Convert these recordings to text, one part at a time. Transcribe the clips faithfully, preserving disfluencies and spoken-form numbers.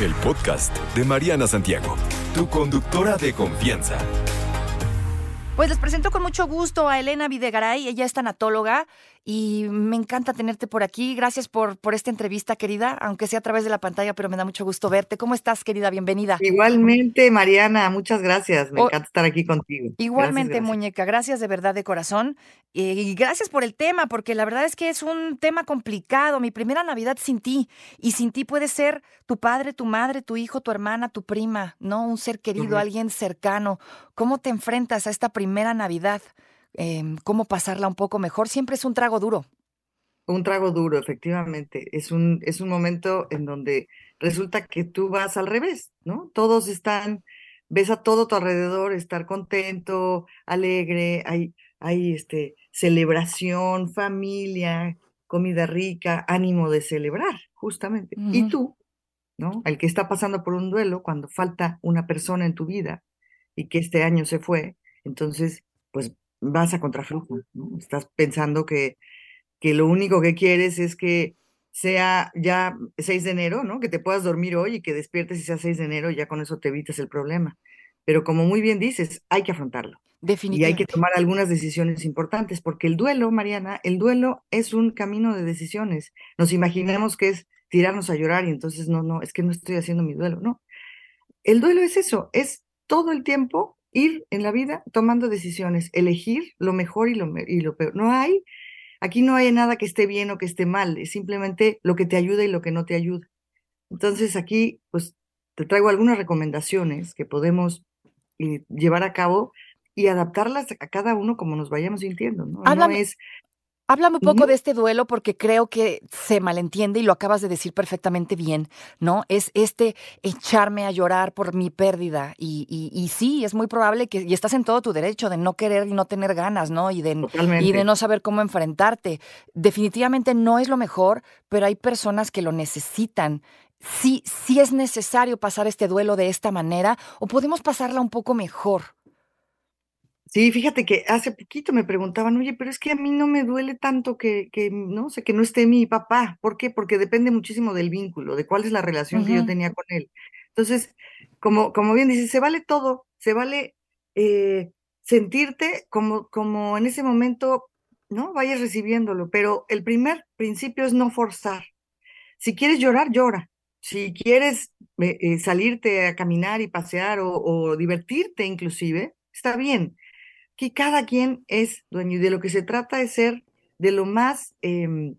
El podcast de Mariana Santiago, tu conductora de confianza. Pues les presento con mucho gusto a Elena Videgaray, ella es tanatóloga y me encanta tenerte por aquí. Gracias por, por esta entrevista, querida, aunque sea a través de la pantalla, pero me da mucho gusto verte. ¿Cómo estás, querida? Bienvenida. Igualmente, Mariana, muchas gracias. Me oh, encanta estar aquí contigo. Igualmente, gracias, gracias. Muñeca, gracias de verdad, de corazón. Y gracias por el tema, porque la verdad es que es un tema complicado. Mi primera Navidad sin ti, y sin ti puede ser tu padre, tu madre, tu hijo, tu hermana, tu prima, ¿no? Un ser querido, uh-huh. alguien cercano. ¿Cómo te enfrentas a esta primera Navidad? Eh, ¿Cómo pasarla un poco mejor? Siempre es un trago duro. Un trago duro, efectivamente. Es un, es un momento en donde resulta que tú vas al revés, ¿no? Todos están, ves a todo tu alrededor estar contento, alegre, hay, hay este, celebración, familia, comida rica, ánimo de celebrar, justamente. Uh-huh. Y tú, ¿no? El que está pasando por un duelo, cuando falta una persona en tu vida y que este año se fue, entonces, pues, vas a contraflujo, ¿no? Estás pensando que, que lo único que quieres es que sea ya seis de enero, ¿no? Que te puedas dormir hoy y que despiertes y sea seis de enero y ya con eso te evitas el problema. Pero como muy bien dices, hay que afrontarlo. Definitivamente. Y hay que tomar algunas decisiones importantes, porque el duelo, Mariana, el duelo es un camino de decisiones. Nos imaginamos que es tirarnos a llorar y entonces no, no, es que no estoy haciendo mi duelo, no. El duelo es eso, es todo el tiempo ir en la vida tomando decisiones, elegir lo mejor y lo, y lo peor. No hay, aquí no hay nada que esté bien o que esté mal, es simplemente lo que te ayuda y lo que no te ayuda. Entonces aquí, pues, te traigo algunas recomendaciones que podemos eh, llevar a cabo y adaptarlas a cada uno como nos vayamos sintiendo, ¿no? Háblame, no es, háblame un poco no, de este duelo, porque creo que se malentiende y lo acabas de decir perfectamente bien, ¿no? Es este echarme a llorar por mi pérdida y, y, y sí, es muy probable que, y estás en todo tu derecho de no querer y no tener ganas, ¿no? Y de, y de no saber cómo enfrentarte. Definitivamente no es lo mejor, pero hay personas que lo necesitan. Sí, sí es necesario pasar este duelo de esta manera o podemos pasarla un poco mejor. Sí, fíjate que hace poquito me preguntaban, oye, pero es que a mí no me duele tanto que, que no sé, que no esté mi papá. ¿Por qué? Porque depende muchísimo del vínculo, de cuál es la relación uh-huh. que yo tenía con él. Entonces, como, como bien dices, se vale todo, se vale eh, sentirte como, como en ese momento, ¿no? Vayas recibiéndolo, pero el primer principio es no forzar. Si quieres llorar, llora. Si quieres eh, eh, salirte a caminar y pasear o, o divertirte inclusive, está bien. Que cada quien es dueño y de lo que se trata es ser de lo más, eh,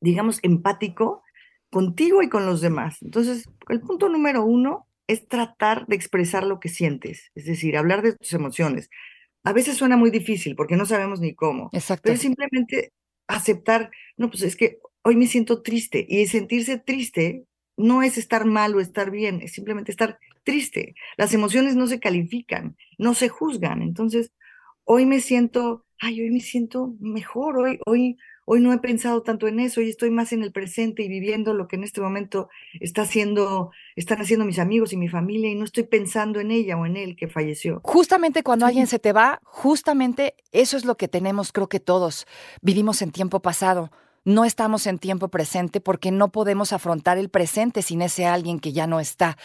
digamos, empático contigo y con los demás. Entonces, el punto número uno es tratar de expresar lo que sientes, es decir, hablar de tus emociones. A veces suena muy difícil porque no sabemos ni cómo. Exacto. Pero simplemente aceptar, no, pues es que hoy me siento triste, y sentirse triste no es estar mal o estar bien, es simplemente estar triste. Las emociones no se califican, no se juzgan, entonces hoy me siento, ay, hoy me siento mejor, hoy, hoy, hoy no he pensado tanto en eso, hoy estoy más en el presente y viviendo lo que en este momento está haciendo, están haciendo mis amigos y mi familia, y no estoy pensando en ella o en él que falleció. Justamente cuando alguien se te va, justamente eso es lo que tenemos, creo que todos vivimos en tiempo pasado. No estamos en tiempo presente porque no podemos afrontar el presente sin ese alguien que ya no está.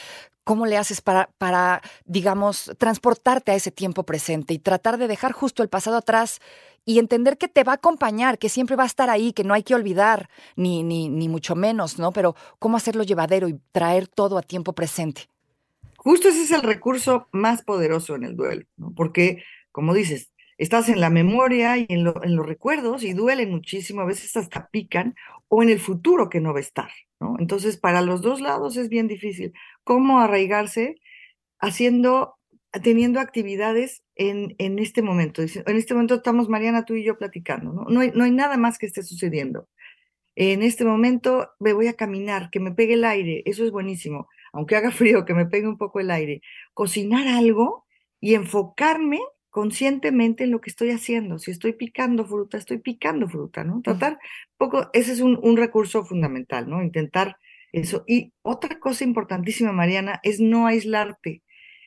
¿Cómo le haces para, para, digamos, transportarte a ese tiempo presente y tratar de dejar justo el pasado atrás y entender que te va a acompañar, que siempre va a estar ahí, que no hay que olvidar, ni, ni, ni mucho menos, ¿no? Pero ¿cómo hacerlo llevadero y traer todo a tiempo presente? Justo ese es el recurso más poderoso en el duelo, ¿no? Porque, como dices, estás en la memoria y en, lo, en los recuerdos y duelen muchísimo, a veces hasta pican, o en el futuro que no va a estar, ¿no? Entonces, para los dos lados es bien difícil. ¿Cómo arraigarse? Haciendo, teniendo actividades en, en este momento. En este momento estamos, Mariana, tú y yo platicando, ¿no? No hay, no hay nada más que esté sucediendo. en este momento me voy a caminar, que me pegue el aire, eso es buenísimo, aunque haga frío, que me pegue un poco el aire, cocinar algo y enfocarme conscientemente en lo que estoy haciendo. Si estoy picando fruta, estoy picando fruta, ¿no? Tratar un poco, ese es un, un recurso fundamental, ¿no? Intentar eso. Y otra cosa importantísima, Mariana, es no aislarte.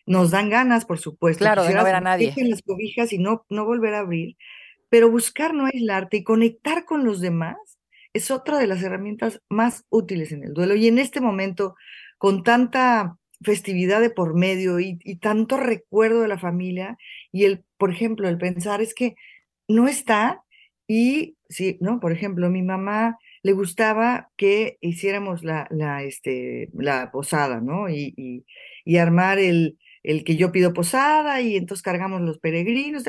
Nos dan ganas, por supuesto. Claro, de no ver a nadie. Quisieras las cobijas y no, no volver a abrir, pero buscar no aislarte y conectar con los demás es otra de las herramientas más útiles en el duelo. Y en este momento, con tanta festividad de por medio y, y tanto recuerdo de la familia, y el, por ejemplo, el pensar es que no está, y sí, no, por ejemplo, mi mamá le gustaba que hiciéramos la, la, este, la posada, ¿no? Y, y, y armar el, el que yo pido posada, y entonces cargamos los peregrinos.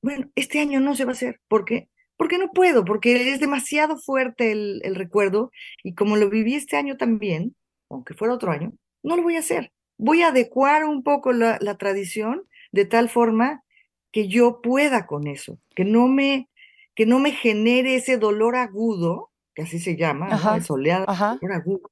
Bueno, este año no se va a hacer, porque Porque no puedo, porque es demasiado fuerte el, el recuerdo, y como lo viví este año también, aunque fuera otro año, no lo voy a hacer. Voy a adecuar un poco la, la tradición de tal forma que yo pueda con eso, que no me, que no me genere ese dolor agudo, que así se llama, ajá, ¿no? Soleado, dolor agudo,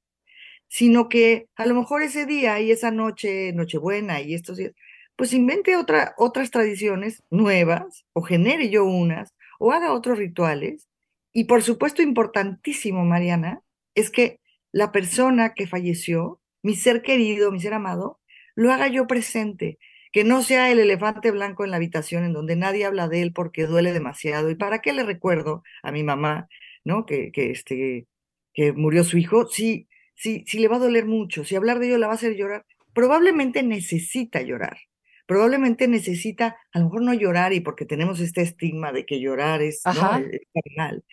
sino que a lo mejor ese día y esa noche, Nochebuena y estos días, pues invente otra, otras tradiciones nuevas, o genere yo unas, o haga otros rituales. Y por supuesto, importantísimo, Mariana, es que la persona que falleció, mi ser querido, mi ser amado, lo haga yo presente, que no sea el elefante blanco en la habitación en donde nadie habla de él porque duele demasiado. ¿Y para qué le recuerdo a mi mamá, ¿no? que, que, este, que murió su hijo? Si, si, si le va a doler mucho, si hablar de ello la va a hacer llorar, probablemente necesita llorar. Probablemente necesita, a lo mejor no llorar, y porque tenemos este estigma de que llorar es, ¿no? es, es carnal.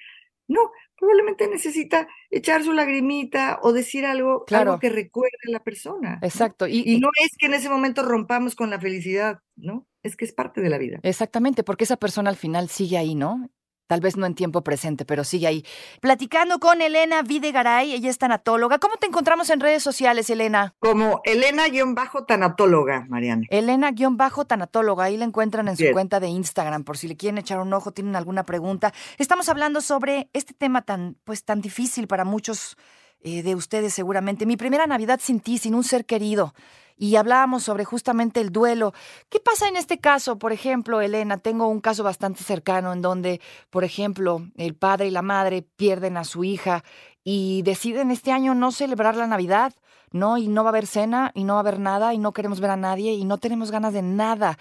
No, probablemente necesita echar su lagrimita o decir algo, claro, algo que recuerde a la persona. Exacto. Y, y no es que en ese momento rompamos con la felicidad, ¿no? Es que es parte de la vida. Exactamente, porque esa persona al final sigue ahí, ¿no? Tal vez no en tiempo presente, pero sigue ahí. Platicando con Elena Videgaray, ella es tanatóloga. ¿Cómo te encontramos en redes sociales, Elena? Como Elena-tanatóloga, Mariana. Elena-tanatóloga, ahí la encuentran en sí. su cuenta de Instagram, por si le quieren echar un ojo, tienen alguna pregunta. Estamos hablando sobre este tema tan, pues, tan difícil para muchos eh, de ustedes seguramente. Mi primera Navidad sin ti, sin un ser querido. Y hablábamos sobre justamente el duelo. ¿Qué pasa en este caso? Por ejemplo, Elena, tengo un caso bastante cercano en donde, por ejemplo, el padre y la madre pierden a su hija y deciden este año no celebrar la Navidad, ¿no? Y no va a haber cena, y no va a haber nada, y no queremos ver a nadie, y no tenemos ganas de nada.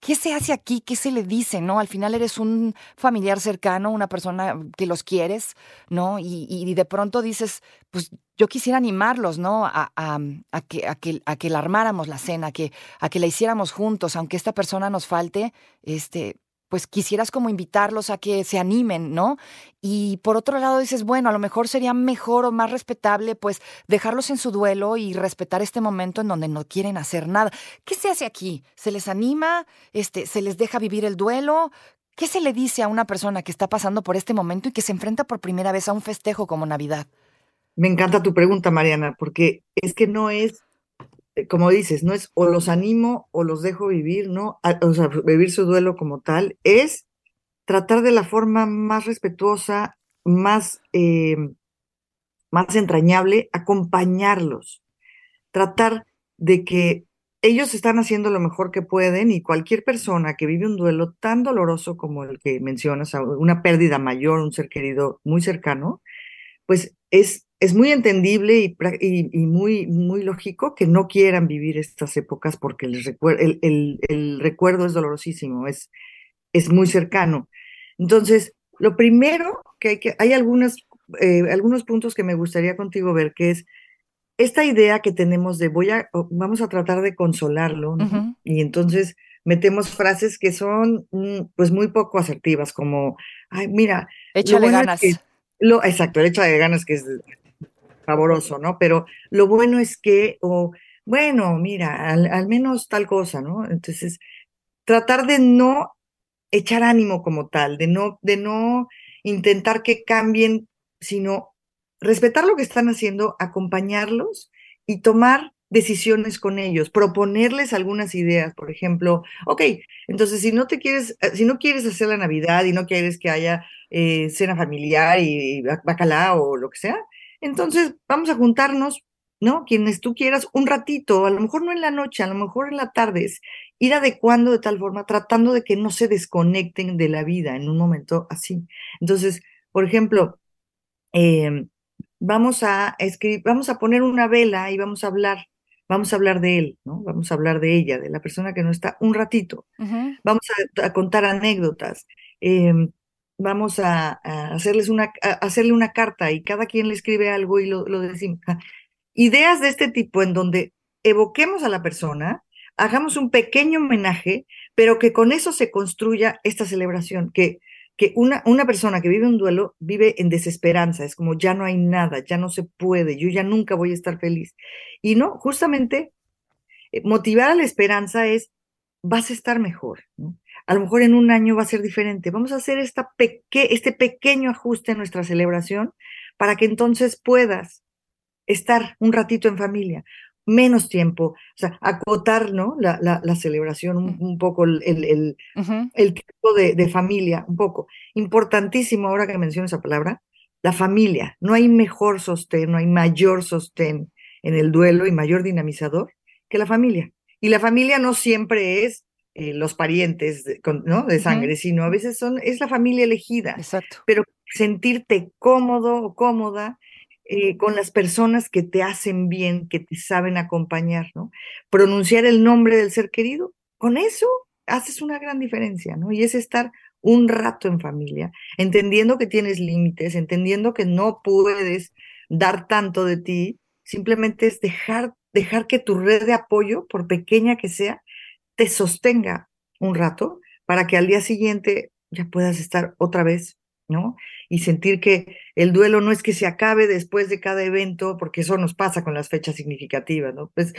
¿Qué se hace aquí? ¿Qué se le dice, no? Al final eres un familiar cercano, una persona que los quieres, ¿no? Y, y de pronto dices, pues, yo quisiera animarlos, ¿no? A, a, a, que, a, que, a que la armáramos la cena, a que, a que la hiciéramos juntos, aunque esta persona nos falte, este, pues quisieras como invitarlos a que se animen, ¿no? Y por otro lado dices, bueno, a lo mejor sería mejor o más respetable, pues, dejarlos en su duelo y respetar este momento en donde no quieren hacer nada. ¿Qué se hace aquí? ¿Se les anima? Este, ¿se les deja vivir el duelo? ¿Qué se le dice a una persona que está pasando por este momento y que se enfrenta por primera vez a un festejo como Navidad? Me encanta tu pregunta, Mariana, porque es que no es, como dices, no es o los animo o los dejo vivir, ¿no? O sea, vivir su duelo como tal, es tratar de la forma más respetuosa, más, eh, más entrañable, acompañarlos, tratar de que ellos están haciendo lo mejor que pueden, y cualquier persona que vive un duelo tan doloroso como el que mencionas, una pérdida mayor, un ser querido muy cercano, pues es... Es muy entendible y, y, y muy, muy lógico que no quieran vivir estas épocas porque el, recuer- el, el, el recuerdo es dolorosísimo, es, es muy cercano. Entonces, lo primero que hay que, hay algunas, eh, algunos puntos que me gustaría contigo ver, que es esta idea que tenemos de voy a, vamos a tratar de consolarlo, ¿no? Uh-huh. Y entonces metemos frases que son pues muy poco asertivas, como, ay, mira, échale bueno ganas. Es que, lo, exacto, el échale ganas, que es favoroso, ¿no? Pero lo bueno es que, o bueno, mira, al, al menos tal cosa, ¿no? Entonces, tratar de no echar ánimo como tal, de no, de no intentar que cambien, sino respetar lo que están haciendo, acompañarlos y tomar decisiones con ellos, proponerles algunas ideas, por ejemplo, ok, entonces si no te quieres, si no quieres hacer la Navidad y no quieres que haya eh, cena familiar y bacalao o lo que sea, entonces vamos a juntarnos, ¿no? Quienes tú quieras, un ratito, a lo mejor no en la noche, a lo mejor en la tarde, es ir adecuando de tal forma, tratando de que no se desconecten de la vida en un momento así. Entonces, por ejemplo, eh, vamos a escribir, vamos a poner una vela y vamos a hablar. Vamos a hablar de él, ¿no? Vamos a hablar de ella, de la persona que no está, un ratito. Uh-huh. Vamos a, a contar anécdotas. Eh, vamos a, a, hacerles una, a hacerle una carta y cada quien le escribe algo y lo, lo decimos. Ideas de este tipo en donde evoquemos a la persona, hagamos un pequeño homenaje, pero que con eso se construya esta celebración, que... que una, una persona que vive un duelo vive en desesperanza, es como ya no hay nada, ya no se puede, yo ya nunca voy a estar feliz. Y no, justamente eh, motivar a la esperanza es, vas a estar mejor, ¿no? A lo mejor en un año va a ser diferente, vamos a hacer esta peque, este pequeño ajuste en nuestra celebración para que entonces puedas estar un ratito en familia, menos tiempo, o sea, acotar, ¿no? La, la, la celebración, un, un poco el, el, el, uh-huh. el tipo de, de familia, un poco. Importantísimo, ahora que menciono esa palabra, la familia. No hay mejor sostén, no hay mayor sostén en el duelo y mayor dinamizador que la familia. Y la familia no siempre es eh, los parientes de, con, ¿no? de sangre, uh-huh. sino a veces son, es la familia elegida. Exacto. Pero sentirte cómodo o cómoda Eh, con las personas que te hacen bien, que te saben acompañar, ¿no? Pronunciar el nombre del ser querido, con eso haces una gran diferencia, ¿no? Y es estar un rato en familia, entendiendo que tienes límites, entendiendo que no puedes dar tanto de ti, simplemente es dejar, dejar que tu red de apoyo, por pequeña que sea, te sostenga un rato para que al día siguiente ya puedas estar otra vez, ¿no? Y sentir que el duelo no es que se acabe después de cada evento, porque eso nos pasa con las fechas significativas, ¿no? Pues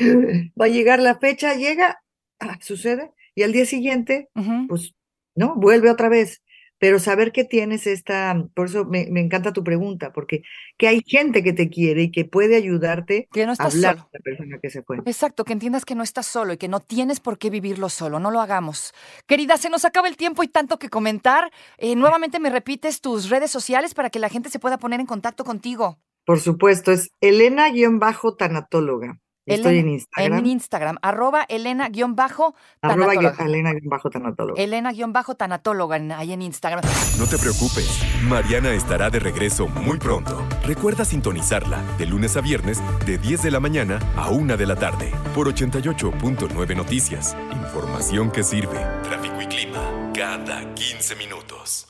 va a llegar la fecha, llega, ah, sucede, y al día siguiente, uh-huh. pues, ¿no? Vuelve otra vez. Pero saber que tienes esta, por eso me, me encanta tu pregunta, porque que hay gente que te quiere y que puede ayudarte que no estás a hablar solo. De la persona que se fue. Exacto, que entiendas que no estás solo y que no tienes por qué vivirlo solo, no lo hagamos. Querida, se nos acaba el tiempo y tanto que comentar. Eh, nuevamente me repites tus redes sociales para que la gente se pueda poner en contacto contigo. Por supuesto, es Elena-tanatóloga. Estoy Elena, en Instagram. En Instagram, arroba Elena-tanatóloga. Arroba Elena-tanatóloga. Elena-tanatóloga, ahí en Instagram. No te preocupes, Mariana estará de regreso muy pronto. Recuerda sintonizarla de lunes a viernes de diez de la mañana a una de la tarde por ochenta y ocho punto nueve Noticias. Información que sirve. Tráfico y clima cada quince minutos.